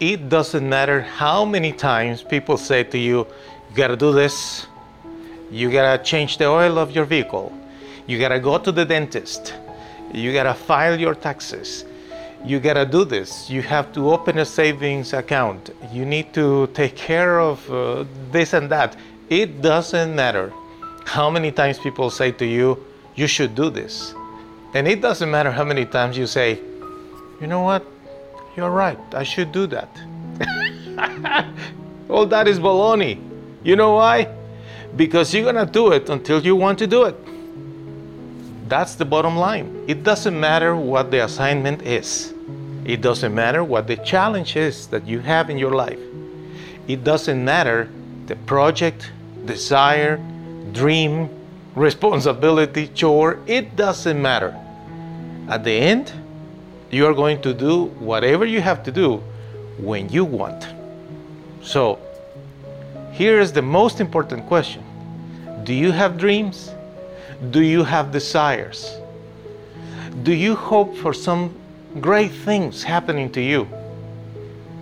It doesn't matter how many times people say to you, you gotta do this, you gotta change the oil of your vehicle, you gotta go to the dentist, you gotta file your taxes, you gotta do this, you have to open a savings account, you need to take care of this and that. It doesn't matter how many times people say to you, you should do this. And it doesn't matter how many times you say, you know what? You're right, I should do that. All that is baloney. You know why? Because you're gonna do it until you want to do it. That's the bottom line. It doesn't matter what the assignment is. It doesn't matter what the challenge is that you have in your life. It doesn't matter the project, desire, dream, responsibility, chore. It doesn't matter. At the end, you are going to do whatever you have to do when you want. So, here is the most important question. Do you have dreams? Do you have desires? Do you hope for some great things happening to you?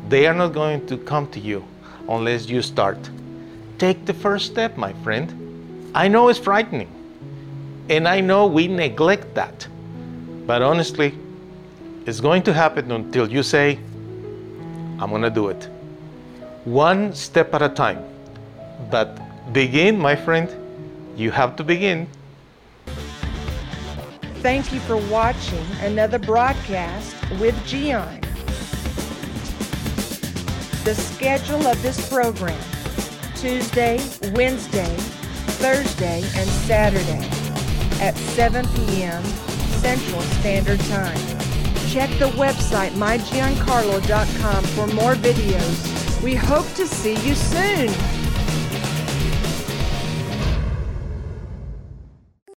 They are not going to come to you unless you start. Take the first step, my friend. I know it's frightening, and I know we neglect that, but honestly, it's going to happen until you say, I'm gonna do it. One step at a time. But begin, my friend. You have to begin. Thank you for watching another broadcast with Gion. The schedule of this program, Tuesday, Wednesday, Thursday, and Saturday at 7 p.m. Central Standard Time. Check the website mygiancarlo.com for more videos. We hope to see you soon.